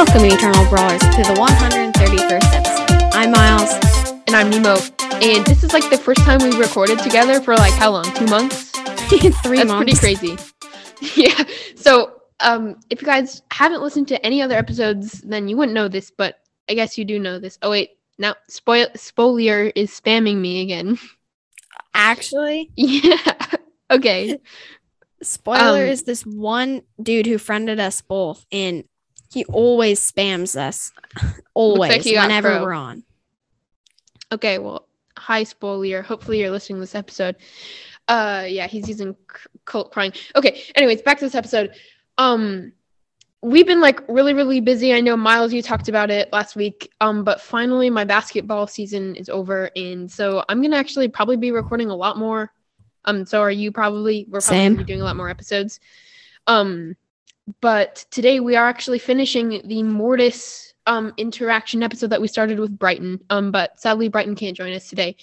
Welcome, Eternal Brawlers, to the 131st episode. I'm Miles. And I'm Nemo. And this is like the first time we recorded together for like how long? 2 months? 3 months. That's pretty crazy. Yeah. So if you guys haven't listened to any other episodes, then you wouldn't know this, but I guess you do know this. Oh, wait. Now, Spolier is spamming me again. Actually? Yeah. Okay. Spoiler is this one dude who friended us both in. He always spams us, always, whenever we're on. Okay, well, hi, Spolier. Hopefully you're listening to this episode. Yeah, he's using cult crying. Okay, anyways, back to this episode. We've been, like, really, really busy. I know, Miles, you talked about it last week, but finally my basketball season is over, and so I'm going to actually probably be recording a lot more. So are you probably? We're probably going to be doing a lot more episodes. But today we are actually finishing the Mortis interaction episode that we started with Brighton. But sadly, Brighton can't join us today.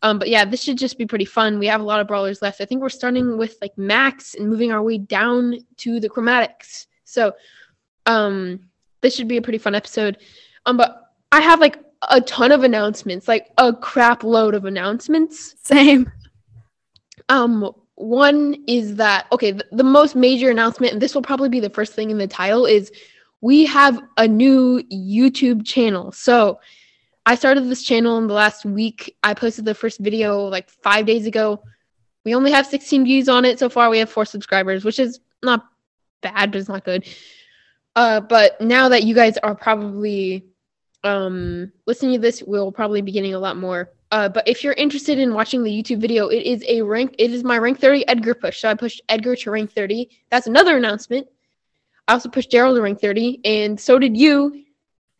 But yeah, this should just be pretty fun. We have a lot of brawlers left. I think we're starting with like Max and moving our way down to the Chromatics. So this should be a pretty fun episode. But I have like a ton of announcements, like a crap load of announcements. Same. One is that, okay, the most major announcement, and this will probably be the first thing in the title, is we have a new YouTube channel. So I started this channel in the last week. I posted the first video like 5 days ago. We only have 16 views on it so far. We have 4 subscribers, which is not bad, but it's not good. But now that you guys are probably listening to this, we'll probably be getting a lot more. But if you're interested in watching the YouTube video, it is my rank 30 Edgar push. So I pushed Edgar to rank 30. That's another announcement. I also pushed Daryl to rank 30, and so did you.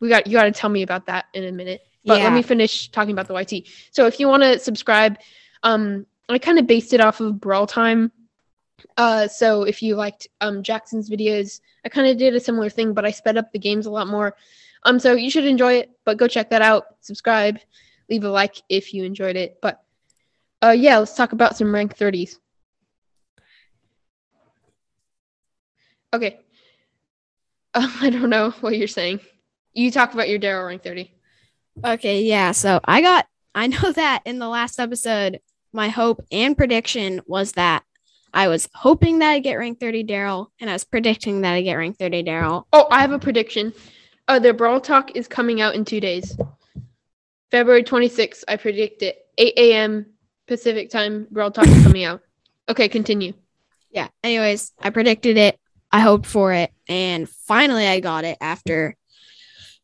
You got to tell me about that in a minute. But yeah. Let me finish talking about the YT. So if you want to subscribe, I kind of based it off of Brawl Time. So if you liked Jackson's videos, I kind of did a similar thing, but I sped up the games a lot more. So you should enjoy it, but go check that out. Subscribe. Leave a like if you enjoyed it. But, yeah, let's talk about some rank 30s. Okay. I don't know what you're saying. You talk about your Daryl rank 30. Okay, yeah. So I know that in the last episode, my hope and prediction was that I was hoping that I'd get rank 30 Daryl, and I was predicting that I'd get rank 30 Daryl. Oh, I have a prediction. The Brawl Talk is coming out in 2 days. February 26th, I predict it. 8 a.m. Pacific time, Brawl Talk is coming out. Okay, continue. Yeah, anyways, I predicted it. I hoped for it. And finally, I got it after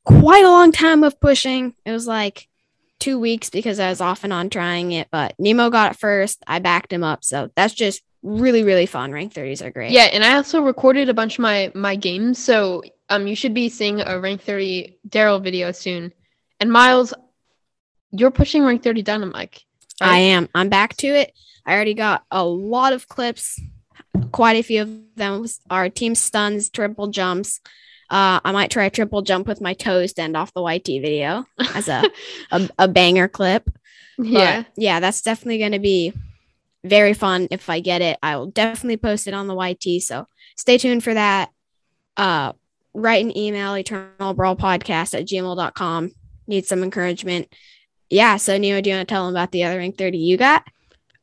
quite a long time of pushing. It was like 2 weeks because I was off and on trying it. But Nemo got it first. I backed him up. So that's just really, really fun. Rank 30s are great. Yeah, and I also recorded a bunch of my games. So you should be seeing a Rank 30 Daryl video soon. And Miles... You're pushing rank 30 dynamic. Right? I am. I'm back to it. I already got a lot of clips. Quite a few of them are team stuns, triple jumps. I might try a triple jump with my toes to end off the YT video as a banger clip. But yeah, that's definitely going to be very fun if I get it. I will definitely post it on the YT, so stay tuned for that. Write an email, eternalbrawlpodcast@gmail.com. Need some encouragement. Yeah, so Nemo, do you want to tell them about the other rank 30 you got?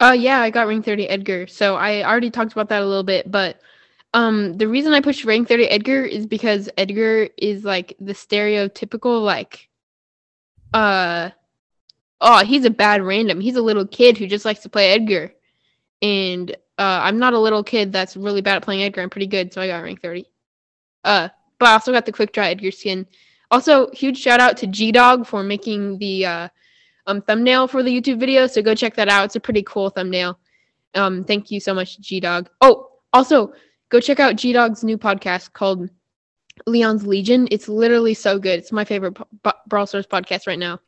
Yeah, I got rank 30 Edgar. So I already talked about that a little bit, but the reason I pushed rank 30 Edgar is because Edgar is like the stereotypical like he's a bad random. He's a little kid who just likes to play Edgar. And I'm not a little kid that's really bad at playing Edgar. I'm pretty good, so I got rank 30. But I also got the quick draw Edgar skin. Also, huge shout out to G-Dog for making the thumbnail for the YouTube video, so go check that out. It's a pretty cool thumbnail. Thank you so much, G-Dog. Oh, also, go check out G-Dog's new podcast called Leon's Legion. It's literally so good. It's my favorite Brawl Stars podcast right now.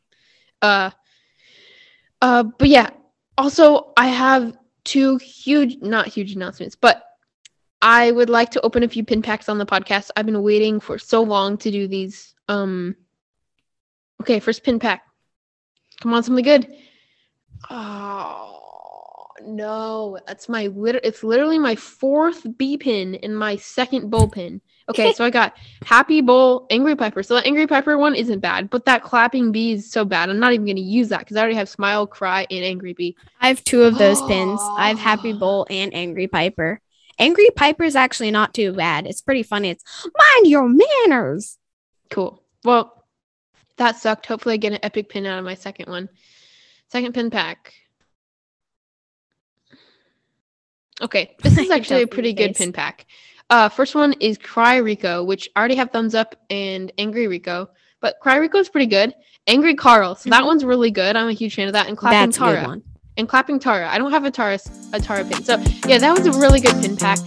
But yeah, also, I have not huge announcements, but I would like to open a few pin packs on the podcast. I've been waiting for so long to do these. Okay, first pin pack. Come on, something good. Oh, no. That's it's literally my 4th B pin and my 2nd bull pin. Okay, so I got Happy Bowl, Angry Piper. So that Angry Piper one isn't bad, but that Clapping Bee is so bad. I'm not even going to use that because I already have Smile, Cry, and Angry Bee. I have two of those pins. I have Happy Bowl and Angry Piper. Angry Piper is actually not too bad. It's pretty funny. It's mind your manners. Cool. Well, that sucked. Hopefully I get an epic pin out of my second one. Second pin pack. Okay, this is actually a pretty good pin pack. First one is Cry Rico, which I already have Thumbs Up and Angry Rico, but Cry Rico is pretty good. Angry Carl, so that one's really good. I'm a huge fan of that. And Clapping Tara. That's a good one. And Clapping Tara. I don't have a Tara pin. So, yeah, that was a really good pin pack.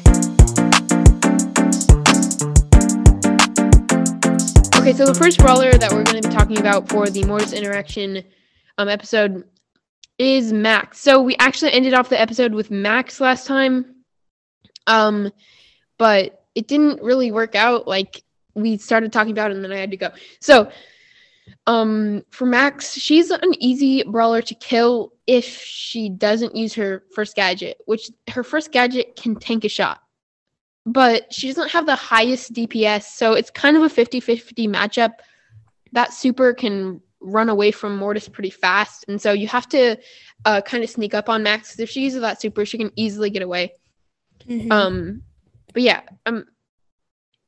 Okay, so the first brawler that we're going to be talking about for the Mortis Interaction episode is Max. So we actually ended off the episode with Max last time, but it didn't really work out. Like, we started talking about it and then I had to go. So for Max, she's an easy brawler to kill if she doesn't use her first gadget, which her first gadget can tank a shot, but she doesn't have the highest DPS, so it's kind of a 50-50 matchup. That super can run away from Mortis pretty fast, and so you have to kind of sneak up on Max, because if she uses that super, she can easily get away. Mm-hmm. But yeah,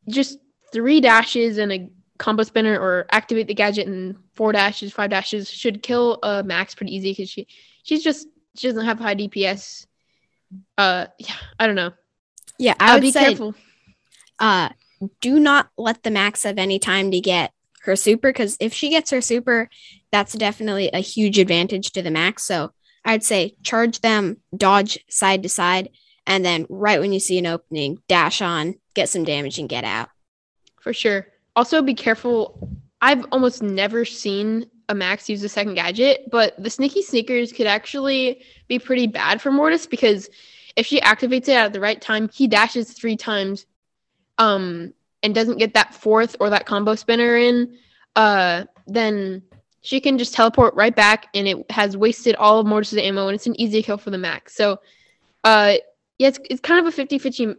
just 3 dashes and a combo spinner, or activate the gadget and 4 dashes, 5 dashes should kill Max pretty easy, because she doesn't have high DPS. Yeah, I don't know. Yeah, I would be careful. Do not let the Max have any time to get her super, because if she gets her super, that's definitely a huge advantage to the Max. So I'd say charge them, dodge side to side, and then right when you see an opening, dash on, get some damage, and get out. For sure. Also, be careful. I've almost never seen a Max use a second gadget, but the Sneaky Sneakers could actually be pretty bad for Mortis, because if she activates it at the right time, he dashes 3 times, and doesn't get that fourth or that combo spinner in, then she can just teleport right back, and it has wasted all of Mortis' ammo, and it's an easy kill for the Max. So, yeah, it's kind of a 50-50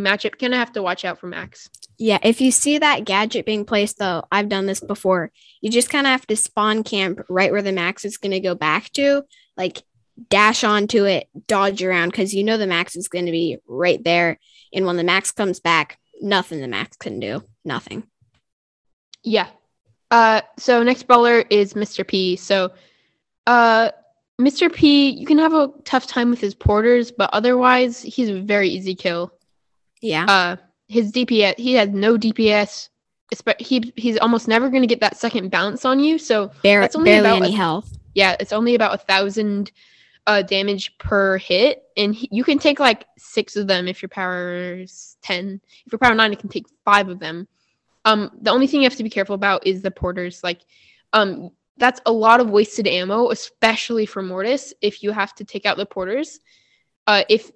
matchup. Kind of have to watch out for Max. Yeah, if you see that gadget being placed, though, I've done this before, you just kind of have to spawn camp right where the Max is going to go back to, like, dash onto it, dodge around, because you know the Max is going to be right there, and when the Max comes back, nothing the Max can do. Nothing. Yeah. So next brawler is Mr. P. So Mr. P, you can have a tough time with his porters, but otherwise he's a very easy kill. Yeah. His DPS, he has no DPS. He's almost never going to get that second bounce on you. So it's only barely about any health. Yeah, it's only about 1,000 damage per hit, and you can take like 6 of them if your power is 10. If your power 9, it can take 5 of them. The only thing you have to be careful about is the porters. Like, that's a lot of wasted ammo, especially for Mortis, if you have to take out the porters. If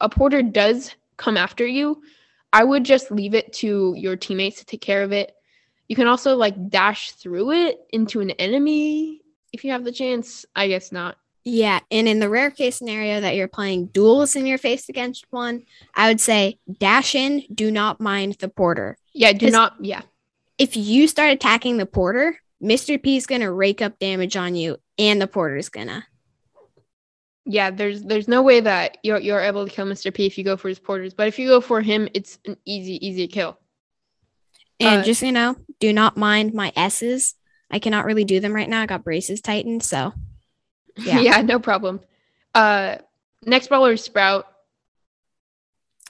a porter does come after you, I would just leave it to your teammates to take care of it. You can also like dash through it into an enemy if you have the chance. I guess not. Yeah, and in the rare case scenario that you're playing duels and you're faced against one, I would say dash in, do not mind the porter. Yeah, do not, yeah. If you start attacking the porter, Mr. P is going to rake up damage on you, and the porter's going to. Yeah, there's no way that you're able to kill Mr. P if you go for his porters, but if you go for him, it's an easy kill. And just, you know, do not mind my S's. I cannot really do them right now. I got braces tightened, so... Yeah. Yeah, no problem. Next brawler is Sprout.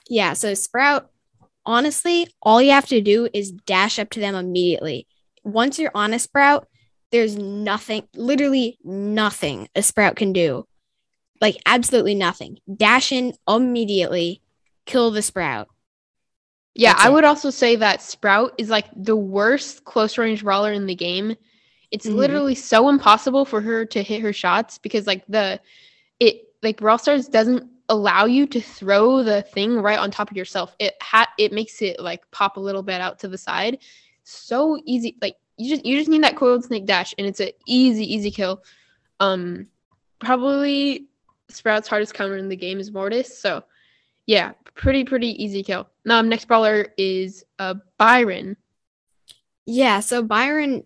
Yeah, so Sprout, honestly, all you have to do is dash up to them immediately. Once you're on a Sprout, there's nothing, literally nothing a Sprout can do. Like, absolutely nothing. Dash in immediately, kill the Sprout. Yeah, I would also say that Sprout is, like, the worst close-range brawler in the game. It's literally so impossible for her to hit her shots, because like Brawl Stars doesn't allow you to throw the thing right on top of yourself. It makes it like pop a little bit out to the side. So easy. Like you just need that coiled snake dash, and it's an easy kill. Probably Sprout's hardest counter in the game is Mortis. So yeah, pretty easy kill. Next brawler is Byron. Yeah, so Byron,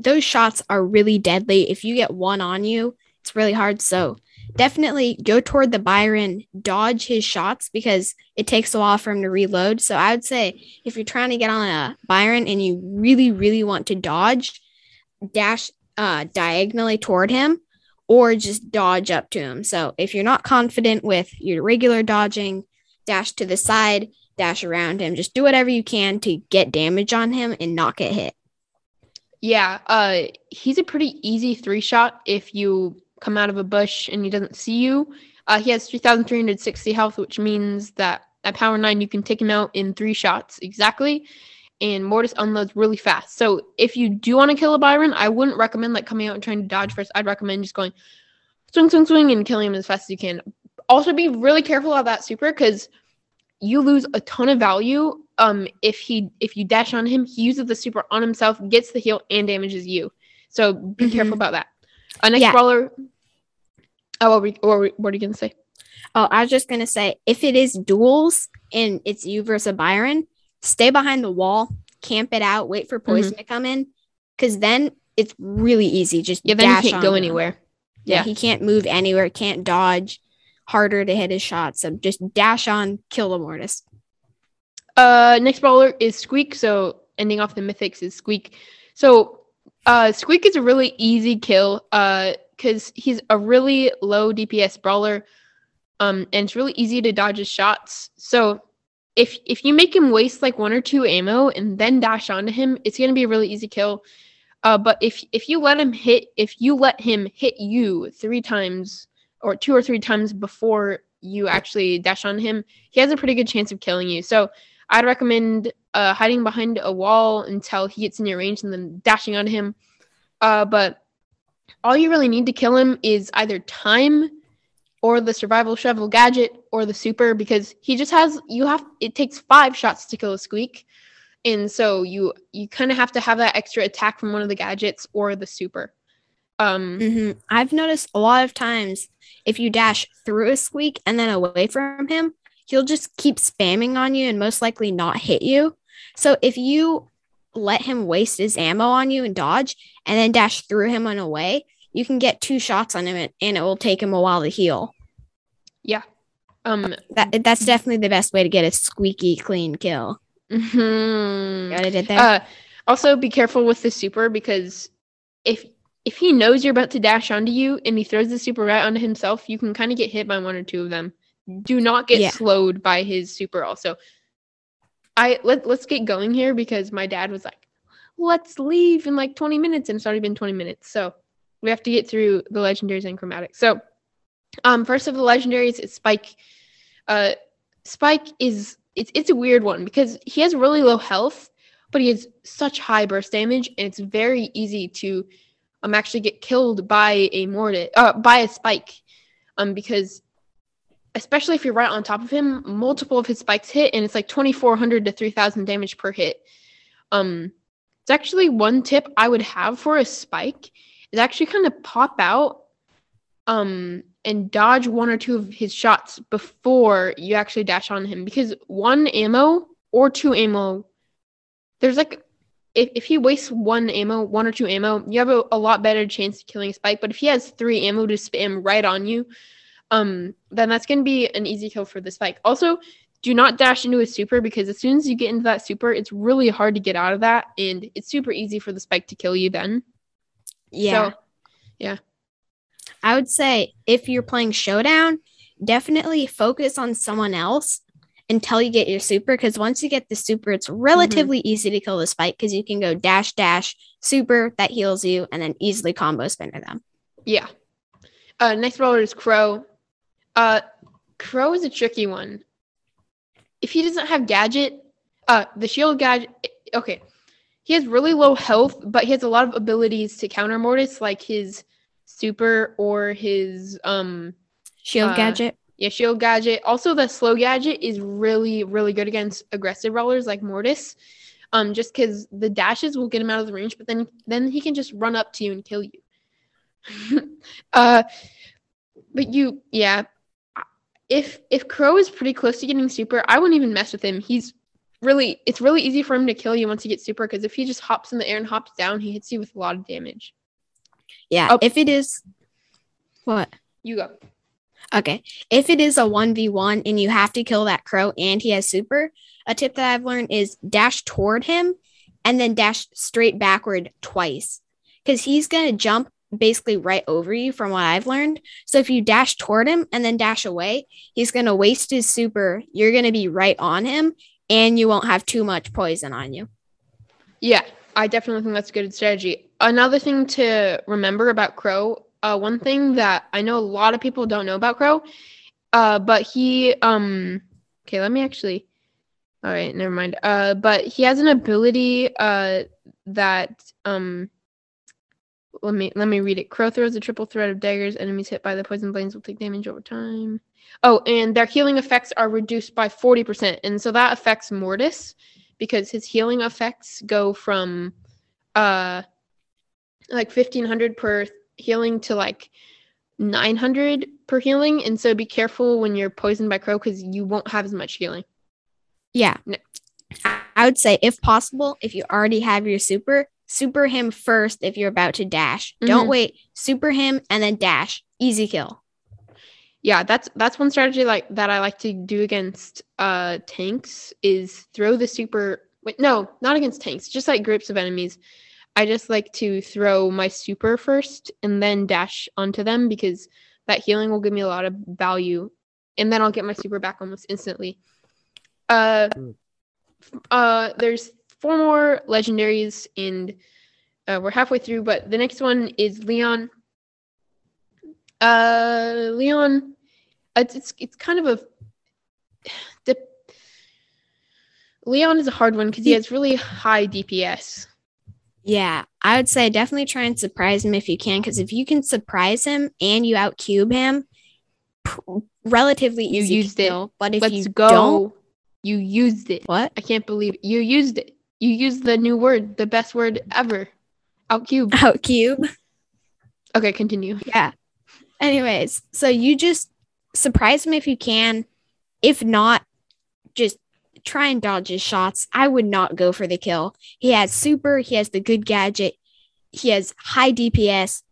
those shots are really deadly. If you get one on you, it's really hard. So definitely go toward the Byron, dodge his shots because it takes a while for him to reload. So I would say if you're trying to get on a Byron and you really want to dodge, dash diagonally toward him or just dodge up to him. So if you're not confident with your regular dodging, dash to the side, dash around him. Just do whatever you can to get damage on him and not get hit. Yeah, he's a pretty easy three shot if you come out of a bush and he doesn't see you. He has 3,360 health, which means that at power 9, you can take him out in three shots exactly. And Mortis unloads really fast. So if you do want to kill a Byron, I wouldn't recommend like coming out and trying to dodge first. I'd recommend just going swing and killing him as fast as you can. Also be really careful of that super because you lose a ton of value if you dash on him. He uses the super on himself, gets the heal, and damages you. So be careful about that. Next brawler. Oh, what are you going to say? Oh, I was just going to say, if it is duels and it's you versus Byron, stay behind the wall, camp it out, wait for poison to come in, because then it's really easy. Just then dash he can't go anywhere. Yeah, he can't move anywhere, can't dodge. Harder to hit his shots. So just dash on, kill the Mortis. Next brawler is Squeak. So ending off the mythics is Squeak. So Squeak is a really easy kill because he's a really low DPS brawler, and it's really easy to dodge his shots. So if you make him waste like one or two ammo and then dash onto him, it's going to be a really easy kill. But if you let him hit you three times or two or three times before you actually dash on him, he has a pretty good chance of killing you. So I'd recommend hiding behind a wall until he gets in your range and then dashing on him. But all you really need to kill him is either time or the survival shovel gadget or the super, because he just has, it takes 5 shots to kill a Squeak. And so you kind of have to have that extra attack from one of the gadgets or the super. I've noticed a lot of times if you dash through a Squeak and then away from him, he'll just keep spamming on you and most likely not hit you. So if you let him waste his ammo on you and dodge and then dash through him and away, you can get 2 shots on him and it will take him a while to heal. Yeah. That's definitely the best way to get a squeaky clean kill. You know what I did there? Also be careful with the super because if he knows you're about to dash onto you and he throws the super right onto himself, you can kind of get hit by one or two of them. Do not get slowed by his super also. Let's get going here because my dad was like, let's leave in like 20 minutes. And it's already been 20 minutes. So we have to get through the legendaries and chromatics. So first of the legendaries is Spike. Spike is, it's a weird one because he has really low health, but he has such high burst damage and it's very easy to actually get killed by a Mortis, by a Spike, because especially if you're right on top of him, multiple of his spikes hit, and it's like 2,400 to 3,000 damage per hit. It's actually one tip I would have for a Spike is actually kind of pop out, and dodge one or two of his shots before you actually dash on him, because 1 ammo or 2 ammo, there's like, if he wastes 1 ammo, 1 or 2 ammo, you have a lot better chance of killing Spike. But if he has 3 ammo to spam right on you, then that's going to be an easy kill for the Spike. Also, do not dash into a super, because as soon as you get into that super, it's really hard to get out of that. And it's super easy for the Spike to kill you then. Yeah. So, yeah. I would say if you're playing Showdown, definitely focus on someone else until you get your super, because once you get the super, it's relatively easy to kill the Spike because you can go dash, super, that heals you, and then easily combo spinner them. Yeah. Next brawler is Crow. Crow is a tricky one. If he doesn't have gadget, the shield gadget, okay. He has really low health, but he has a lot of abilities to counter Mortis, like his super or his shield gadget. Yeah, shield gadget. Also, the slow gadget is really good against aggressive brawlers like Mortis, just because the dashes will get him out of the range, but then he can just run up to you and kill you. But if Crow is pretty close to getting super, I wouldn't even mess with him. It's really easy for him to kill you once he gets super, because if he just hops in the air and hops down, he hits you with a lot of damage. Yeah, oh. If it is... What? You go. Okay. If it is a 1v1 and you have to kill that Crow and he has super, a tip that I've learned is dash toward him and then dash straight backward twice, because he's going to jump basically right over you from what I've learned. So if you dash toward him and then dash away, he's going to waste his super. You're going to be right on him and you won't have too much poison on you. Yeah, I definitely think that's a good strategy. Another thing to remember about Crow, one thing that I know a lot of people don't know about Crow, but he, okay, let me actually, all right, never mind. But he has an ability that, let me read it. Crow throws a triple threat of daggers. Enemies hit by the poison blades will take damage over time. Oh, and their healing effects are reduced by 40%. And so that affects Mortis, because his healing effects go from, 1,500 per healing to 900 per healing, and so be careful when you're poisoned by Crow because you won't have as much healing. Yeah, no. I would say if possible, if you already have your super him first. If you're about to dash, don't wait, super him and then dash, easy kill. Yeah, that's one strategy that I like to do against tanks, is throw the super. Wait, no, not against tanks, just groups of enemies. I just like to throw my super first and then dash onto them, because that healing will give me a lot of value, and then I'll get my super back almost instantly. There's 4 more legendaries, and we're halfway through, but the next one is Leon. Leon, it's kind of Leon is a hard one because he has really high DPS. Yeah, I would say definitely try and surprise him if you can, because if you can surprise him and you out-cube him, relatively easy. You used it. But if you used it. What? I can't believe it. You used it. You used the new word, the best word ever. Out-cube. Okay, continue. Yeah. Anyways, so you just surprise him if you can. If not, just try and dodge his shots. I would not go for the kill. He has super, he has the good gadget, he has high DPS,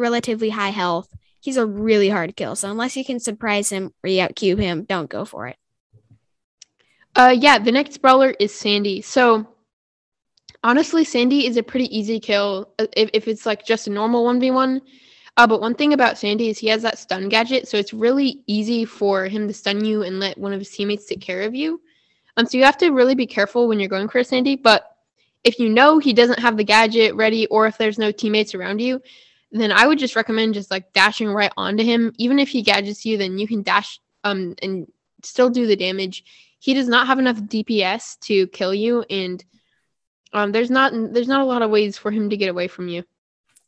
relatively high health. He's a really hard kill. So unless you can surprise him or you out-cube him, don't go for it. Yeah, the next brawler is Sandy. So honestly, Sandy is a pretty easy kill if it's just a normal 1v1. But one thing about Sandy is he has that stun gadget, so it's really easy for him to stun you and let one of his teammates take care of you. So you have to really be careful when you're going for a Sandy, but if you know he doesn't have the gadget ready, or if there's no teammates around you, then I would just recommend just dashing right onto him. Even if he gadgets you, then you can dash and still do the damage. He does not have enough DPS to kill you, and there's not a lot of ways for him to get away from you.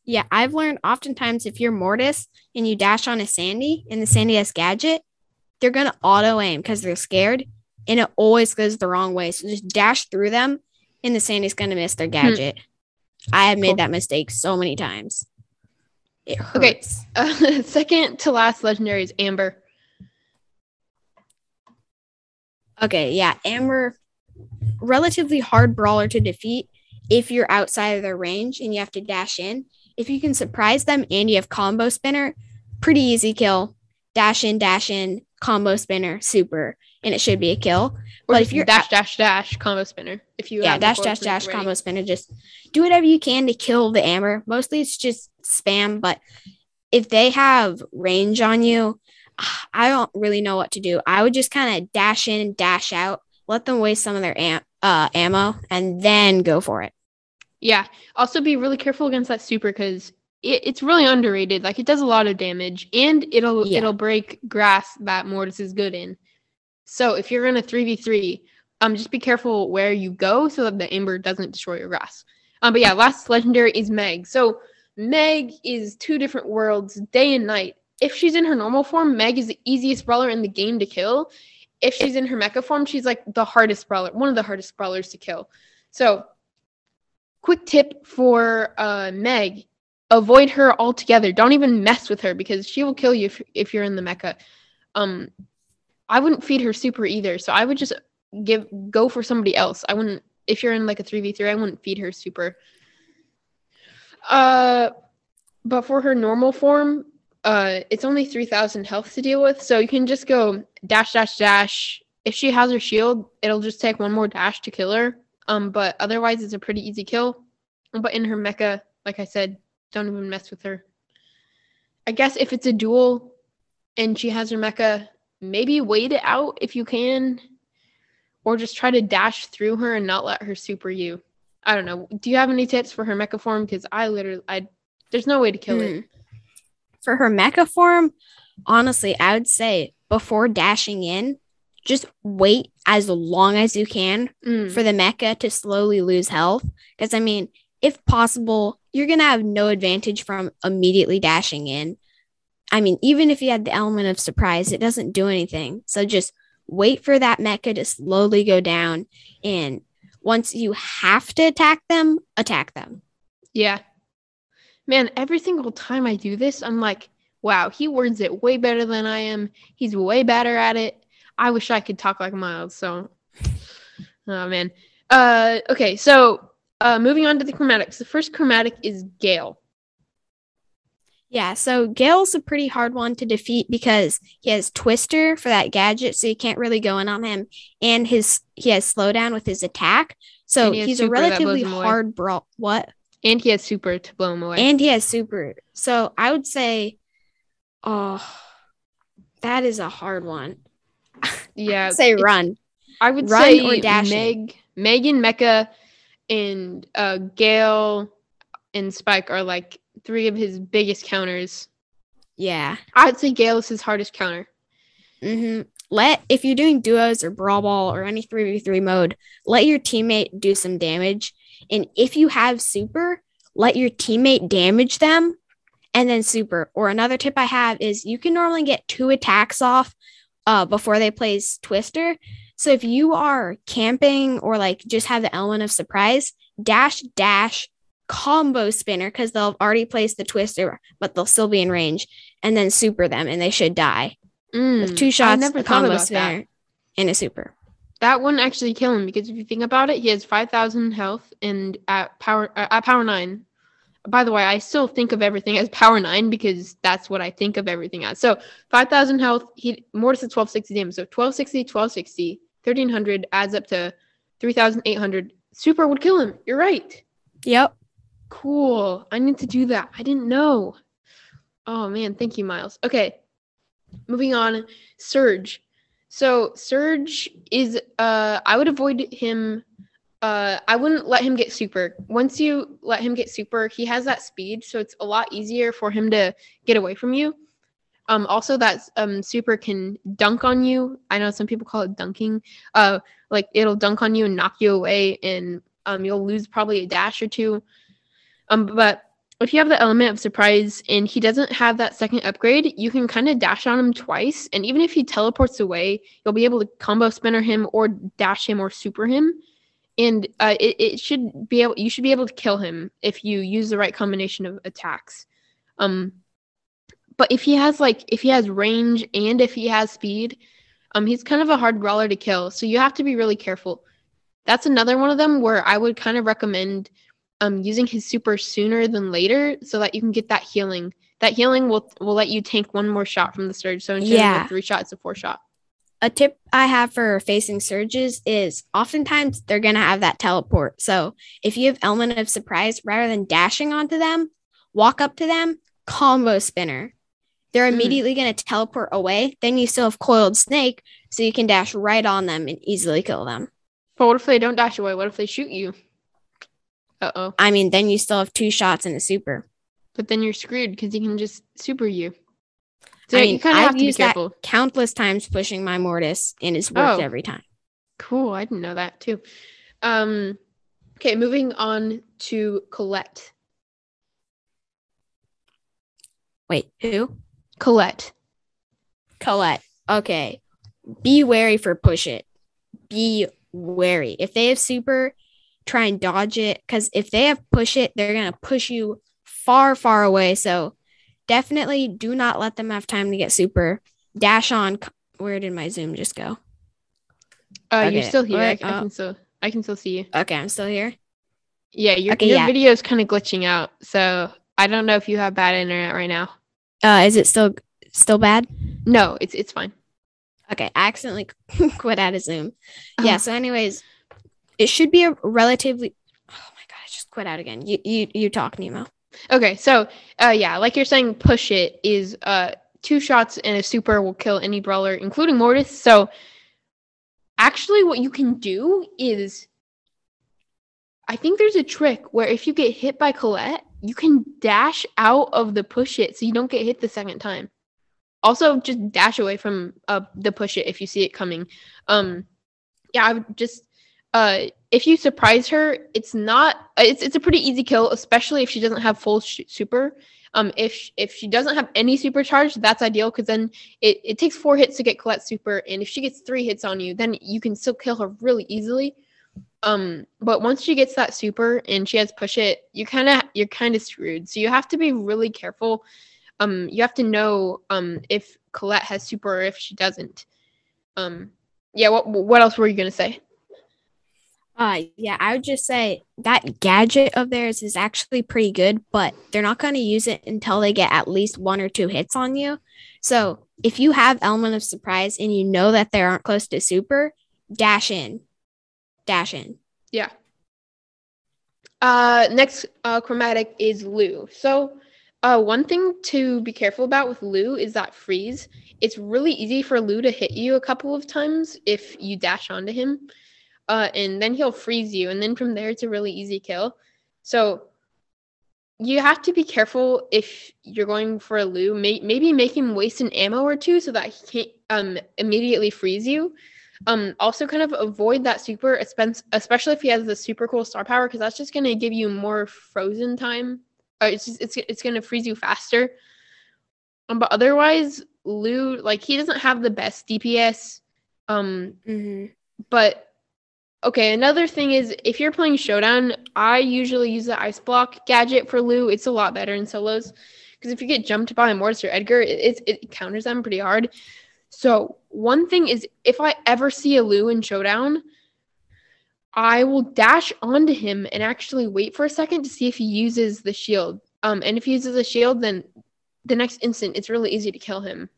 Yeah, I've learned oftentimes if you're Mortis and you dash on a Sandy and the Sandy has gadget, they're going to auto aim because they're scared. And it always goes the wrong way. So just dash through them, and the Sandy's going to miss their gadget. I have made that mistake so many times. It hurts. Okay, second to last legendary is Amber. Okay, yeah, Amber, relatively hard brawler to defeat if you're outside of their range and you have to dash in. If you can surprise them and you have combo spinner, pretty easy kill. Dash in, combo spinner, super. And it should be a kill. Or but if you're dash, combo spinner. If you dash, combo spinner, just do whatever you can to kill the Amber. Mostly it's just spam, but if they have range on you, I don't really know what to do. I would just kind of dash in and dash out, let them waste some of their ammo, and then go for it. Yeah. Also be really careful against that super, because it's really underrated. It does a lot of damage, and it'll break grass that Mortis is good in. So if you're in a 3v3, just be careful where you go so that the Amber doesn't destroy your grass. But yeah, last legendary is Meg. So Meg is 2 different worlds, day and night. If she's in her normal form, Meg is the easiest brawler in the game to kill. If she's in her mecha form, she's the hardest brawler, one of the hardest brawlers to kill. So quick tip for Meg, avoid her altogether. Don't even mess with her because she will kill you if you're in the mecha. I wouldn't feed her super either. So I would just go for somebody else. I wouldn't, if you're in like a 3v3, I wouldn't feed her super. But for her normal form, it's only 3,000 health to deal with. So you can just go dash, dash, dash. If she has her shield, it'll just take one more dash to kill her. But otherwise, it's a pretty easy kill. But in her mecha, like I said, don't even mess with her. I guess if it's a duel and she has her mecha, maybe wait it out if you can. Or just try to dash through her and not let her super you. I don't know. Do you have any tips for her mecha form? Because there's no way to kill it. For her mecha form, honestly, I would say before dashing in, just wait as long as you can for the mecha to slowly lose health. Because, I mean, if possible, you're going to have no advantage from immediately dashing in. I mean, even if you had the element of surprise, it doesn't do anything. So just wait for that mecha to slowly go down. And once you have to attack them, attack them. Yeah. Man, every single time I do this, I'm like, wow, he words it way better than I am. He's way better at it. I wish I could talk like Miles, so. Oh, man. Okay, so moving on to the chromatics. The first chromatic is Gale. Yeah, so Gale's a pretty hard one to defeat because he has Twister for that gadget, so you can't really go in on him, and he has slowdown with his attack, so he's a relatively hard brawl. What? And he has super to blow him away. And he has super. So I would say, oh, that is a hard one. Yeah. I'd say run. I would run say or dash. Meg and Mecha and Gale and Spike are like three of his biggest counters. Yeah. I'd say Gale is his hardest counter. Mm-hmm. If you're doing duos or brawl ball or any 3v3 mode, let your teammate do some damage. And if you have super, let your teammate damage them and then super. Or another tip I have is you can normally get 2 attacks off before they place Twister. So if you are camping or like just have the element of surprise, dash, dash, combo spinner, because they'll have already placed the Twister, but they'll still be in range, and then super them and they should die. With 2 shots, a combo spinner, and a super. That wouldn't actually kill him because if you think about it, he has 5,000 health and at power 9. By the way, I still think of everything as power 9 because that's what I think of everything as. So 5,000 health, Mortis at 1,260 damage. So 1,260, 1,260, 1,300 adds up to 3,800. Super would kill him. You're right. Yep. Cool. I need to do that. I didn't know. Oh, man. Thank you, Miles. Okay. Moving on. Surge. So Surge is, I would avoid him. I wouldn't let him get super. Once you let him get super, he has that speed, so it's a lot easier for him to get away from you. Also, that super can dunk on you. I know some people call it dunking. Like it'll dunk on you and knock you away, and you'll lose probably a dash or 2. But if you have the element of surprise and he doesn't have that second upgrade, you can kind of dash on him twice. And even if he teleports away, you'll be able to combo spinner him or dash him or super him. And you should be able to kill him if you use the right combination of attacks. But if he has range and if he has speed, he's kind of a hard brawler to kill. So you have to be really careful. That's another one of them where I would kind of recommend using his super sooner than later so that you can get that healing. That healing will let you tank one more shot from the Surge. So instead of 3 shots, it's a 4 shot. A tip I have for facing Surges is oftentimes they're going to have that teleport. So if you have element of surprise, rather than dashing onto them, walk up to them, combo spinner. They're immediately going to teleport away. Then you still have coiled snake, so you can dash right on them and easily kill them. But what if they don't dash away? What if they shoot you? Uh-oh. I mean, then you still have 2 shots in a super. But then you're screwed because he can just super you. So I mean, you kind of have to be careful. I've used that countless times pushing my Mortis, and it's worked every time. Cool. I didn't know that, too. Okay, moving on to Colette. Wait, who? Colette. Okay. Be wary for push it. Be wary. If they have super, try and dodge it, because if they have push it, they're going to push you far, far away. So definitely do not let them have time to get super. Dash on, Where did my Zoom just go? Okay. You're still here. I can still see you. Okay, I'm still here. Yeah, your video is kind of glitching out, so I don't know if you have bad internet right now. Is it still bad? No, it's fine. Okay, I accidentally quit out of Zoom. Yeah. So, anyways, it should be a relatively. Oh my god, I just quit out again. You talk, Nemo. Okay, so like you're saying, push it is 2 shots and a super will kill any brawler, including Mortis. So, actually, what you can do is, I think there's a trick where if you get hit by Colette, you can dash out of the push it so you don't get hit the second time. Also, just dash away from the push it if you see it coming. I would just if you surprise her, it's a pretty easy kill, especially if she doesn't have full super. If she doesn't have any supercharge, that's ideal because then it takes 4 hits to get Colette's super, and if she gets 3 hits on you, then you can still kill her really easily. But once she gets that super and she has push it, you're kind of screwed. So you have to be really careful. You have to know if Colette has super or if she doesn't. What else were you gonna say? I would just say that gadget of theirs is actually pretty good, but they're not going to use it until they get at least 1 or 2 hits on you. So if you have element of surprise and you know that they aren't close to super, dash in. Yeah. Next chromatic is Lou. So one thing to be careful about with Lou is that freeze. It's really easy for Lou to hit you a couple of times if you dash onto him. And then he'll freeze you. And then from there, it's a really easy kill. So you have to be careful if you're going for a Lou. Maybe make him waste an ammo or two so that he can't immediately freeze you. Also kind of avoid that super, especially if he has the super cool star power, because that's just going to give you more frozen time. It's going to freeze you faster. But otherwise, Lou, he doesn't have the best DPS. But... Okay, another thing is if you're playing Showdown, I usually use the Ice Block gadget for Lou. It's a lot better in solos because if you get jumped by Mortis or Edgar, it counters them pretty hard. So one thing is if I ever see a Lou in Showdown, I will dash onto him and actually wait for a second to see if he uses the shield. And if he uses the shield, then the next instant it's really easy to kill him.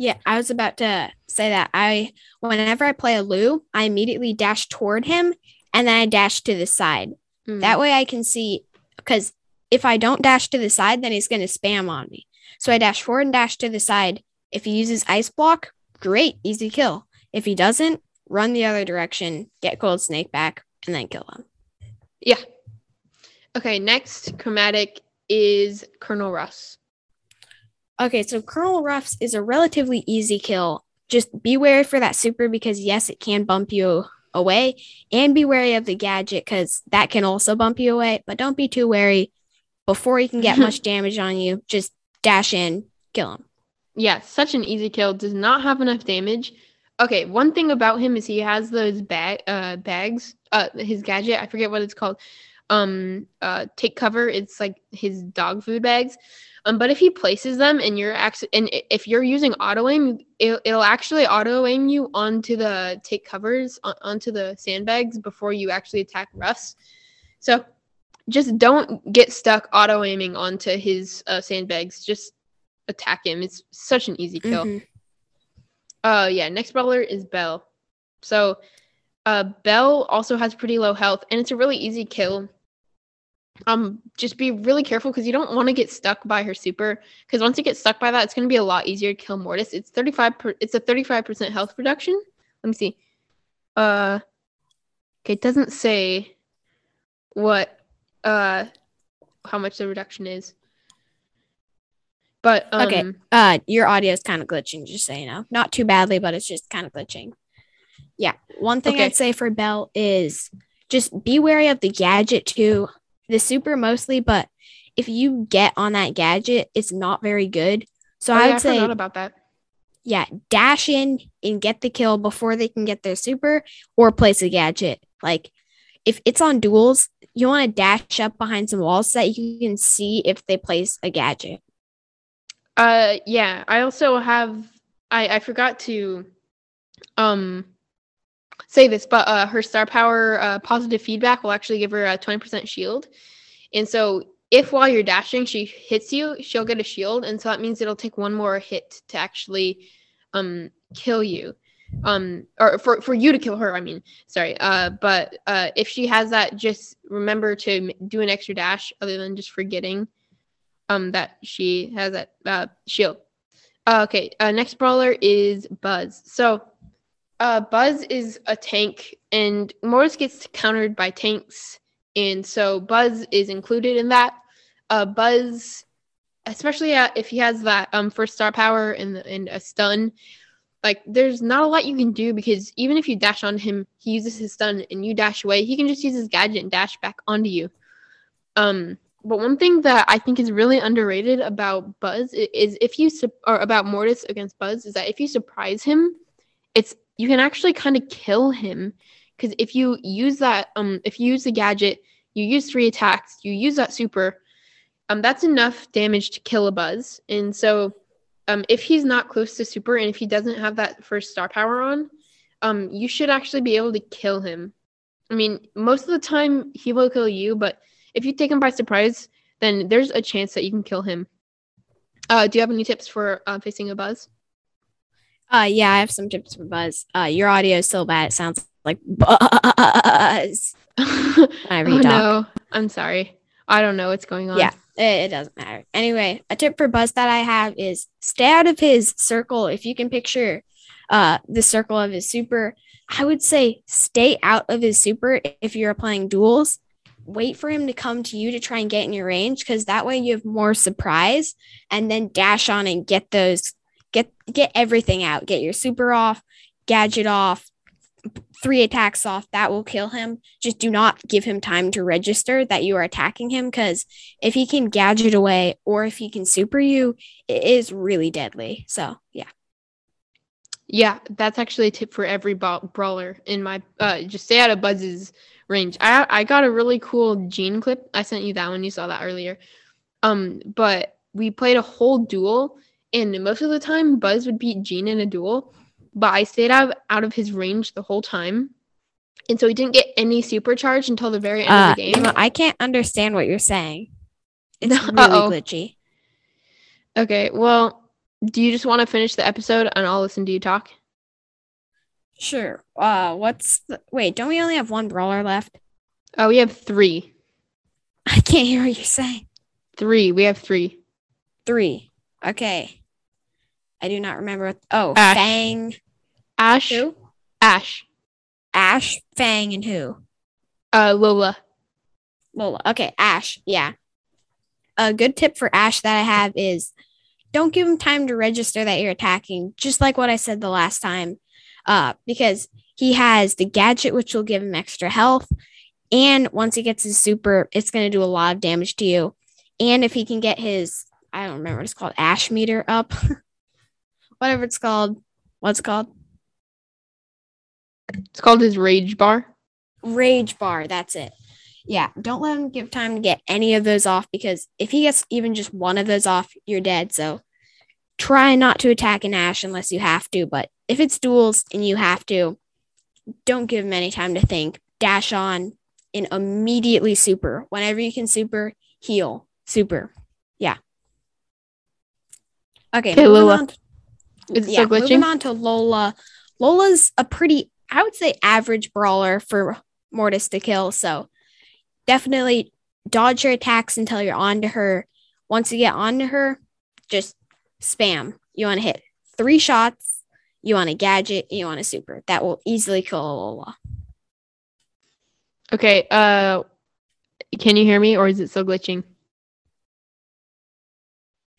Yeah, I was about to say that. Whenever I play a Lou, I immediately dash toward him, and then I dash to the side. Mm. That way I can see, because if I don't dash to the side, then he's going to spam on me. So I dash forward and dash to the side. If he uses Ice Block, great, easy kill. If he doesn't, run the other direction, get Cold Snake back, and then kill him. Yeah. Okay, next chromatic is Colonel Ruffs. Okay, so Colonel Ruffs is a relatively easy kill. Just be wary for that super because, yes, it can bump you away. And be wary of the gadget because that can also bump you away. But don't be too wary. Before he can get much damage on you, just dash in, kill him. Yeah, such an easy kill. Does not have enough damage. Okay, one thing about him is he has those bags. His gadget, I forget what it's called. Take cover. It's like his dog food bags. But if he places them and if you're using auto aim, it'll actually auto aim you onto the take covers, onto the sandbags before you actually attack Ruffs. So just don't get stuck auto aiming onto his sandbags. Just attack him. It's such an easy kill. Next brawler is Belle. So Belle also has pretty low health, and it's a really easy kill. Just be really careful because you don't want to get stuck by her super. Because once you get stuck by that, it's going to be a lot easier to kill Mortis. It's a 35% health reduction. Let me see. It doesn't say what how much the reduction is. But your audio is kind of glitching. Just so you know, not too badly, but it's just kind of glitching. Yeah. One thing I'd say for Belle is just be wary of the gadget too. The super mostly, but if you get on that gadget, it's not very good. So I would say, I forgot about that. Yeah, dash in and get the kill before they can get their super or place a gadget. Like if it's on duels, you want to dash up behind some walls so that you can see if they place a gadget. I also have I forgot to say this, but her star power positive feedback will actually give her a 20% shield. And so if while you're dashing she hits you, she'll get a shield. And so that means it'll take one more hit to actually kill you. Or for you to kill her, I mean, sorry. But if she has that, just remember to do an extra dash other than just forgetting that she has that shield. Okay, next brawler is Buzz. So Buzz is a tank, and Mortis gets countered by tanks, and so Buzz is included in that. Buzz, especially if he has that first star power and a stun, like, there's not a lot you can do, because even if you dash on him, he uses his stun, and you dash away, he can just use his gadget and dash back onto you. But one thing that I think is really underrated about Buzz is if you about Mortis against Buzz is that if you surprise him, you can actually kind of kill him, because if you use that if you use the gadget, you use 3 attacks, you use that super, that's enough damage to kill a Buzz. And so if he's not close to super and if he doesn't have that first star power on, you should actually be able to kill him. I mean, most of the time he will kill you, but if you take him by surprise, then there's a chance that you can kill him. Do you have any tips for facing a Buzz? Yeah, I have some tips for Buzz. Your audio is so bad, it sounds like Buzz. No, I'm sorry. I don't know what's going on. Yeah, it doesn't matter. Anyway, a tip for Buzz that I have is stay out of his circle. If you can picture the circle of his super, I would say stay out of his super if you're playing duels. Wait for him to come to you to try and get in your range, because that way you have more surprise, and then dash on and get those, get everything out, get your super off, gadget off, 3 attacks off. That will kill him. Just do not give him time to register that you are attacking him, because if he can gadget away or if he can super you, it is really deadly. So yeah. Yeah, that's actually a tip for every brawler in my just stay out of Buzz's range. I got a really cool Gene clip. I sent you that one. You saw that earlier. But we played a whole duel, and most of the time Buzz would beat Gene in a duel, but I stayed out of his range the whole time, and so he didn't get any supercharge until the very end of the game. Emma, I can't understand what you're saying. It's really glitchy. Okay, well, do you just want to finish the episode and I'll listen to you talk? Sure. Wait, don't we only have one brawler left? Oh, we have 3. I can't hear what you're saying. 3. We have 3. 3. Okay. I do not remember. Ash. Fang. Ash. Who? Ash. Ash, Fang, and who? Lola. Okay, Ash. Yeah. A good tip for Ash that I have is don't give him time to register that you're attacking, just like what I said the last time. Because he has the gadget, which will give him extra health. And once he gets his super, it's going to do a lot of damage to you. And if he can get his, I don't remember what it's called, Ash meter up. Whatever it's called. What's it called? It's called his rage bar. Rage bar. That's it. Yeah. Don't let him give time to get any of those off, because if he gets even just one of those off, you're dead. So try not to attack an Ash unless you have to, but if it's duels and you have to, don't give him any time to think. Dash on and immediately super. Whenever you can super, heal. Super. Yeah. Okay, Lola. Moving on to Lola. Lola's a pretty, I would say, average brawler for Mortis to kill, so definitely dodge her attacks until you're on to her. Once you get on to her, just spam. You want to hit 3 shots. You want a gadget, you want a super. That will easily kill Lola. Okay, can you hear me, or is it still glitching?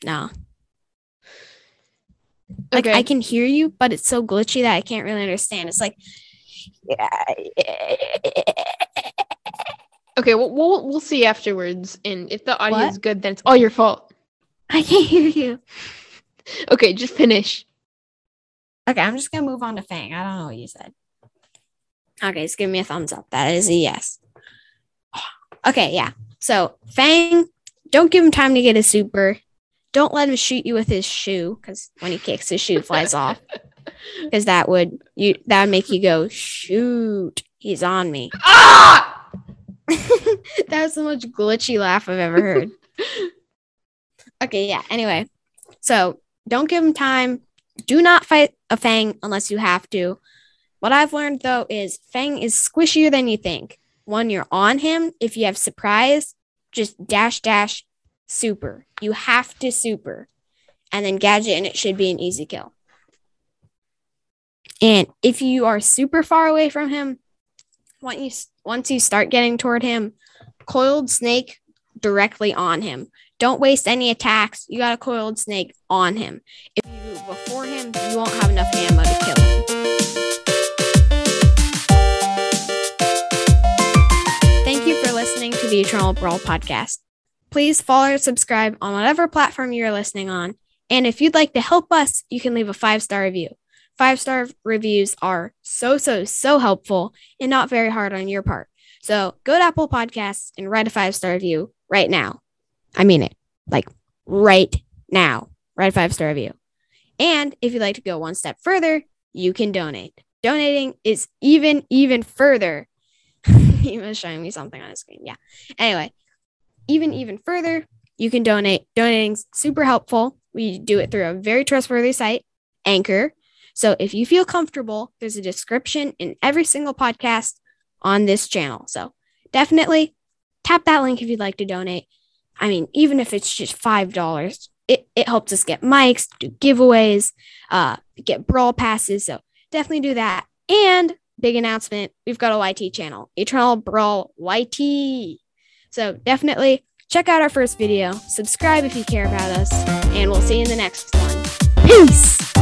No. Like, okay. I can hear you, but it's so glitchy that I can't really understand. It's like... Okay, we'll see afterwards, and if the audio is good, then it's all your fault. I can't hear you. Okay, just finish. Okay, I'm just going to move on to Fang. I don't know what you said. Okay, just give me a thumbs up. That is a yes. Okay, yeah. So, Fang, don't give him time to get a super. Don't let him shoot you with his shoe, because when he kicks, his shoe flies off. Because that would make you go, shoot, he's on me. Ah! That was the most glitchy laugh I've ever heard. Okay, yeah. Anyway, so don't give him time. Do not fight a Fang unless you have to. What I've learned, though, is Fang is squishier than you think. When you're on him, if you have surprise, just dash, super. You have to super. And then gadget, and it should be an easy kill. And if you are super far away from him, once you start getting toward him, coiled snake directly on him. Don't waste any attacks. You got a coiled snake on him. If you move before him, you won't have enough ammo to kill him. Thank you for listening to the Eternal Brawl podcast. Please follow or subscribe on whatever platform you're listening on. And if you'd like to help us, you can leave a 5-star review. 5-star reviews are so helpful and not very hard on your part. So go to Apple Podcasts and write a 5-star review right now. I mean it. Like right now. Write a 5-star review. And if you'd like to go one step further, you can donate. Donating is even further. He was showing me something on the screen. Yeah. Anyway, even further, you can donate. Donating's super helpful. We do it through a very trustworthy site, Anchor. So if you feel comfortable, there's a description in every single podcast on this channel. So definitely tap that link if you'd like to donate. I mean, even if it's just $5, it helps us get mics, do giveaways, get brawl passes. So definitely do that. And big announcement, we've got a YT channel, Eternal Brawl YT. So definitely check out our first video, subscribe if you care about us, and we'll see you in the next one. Peace!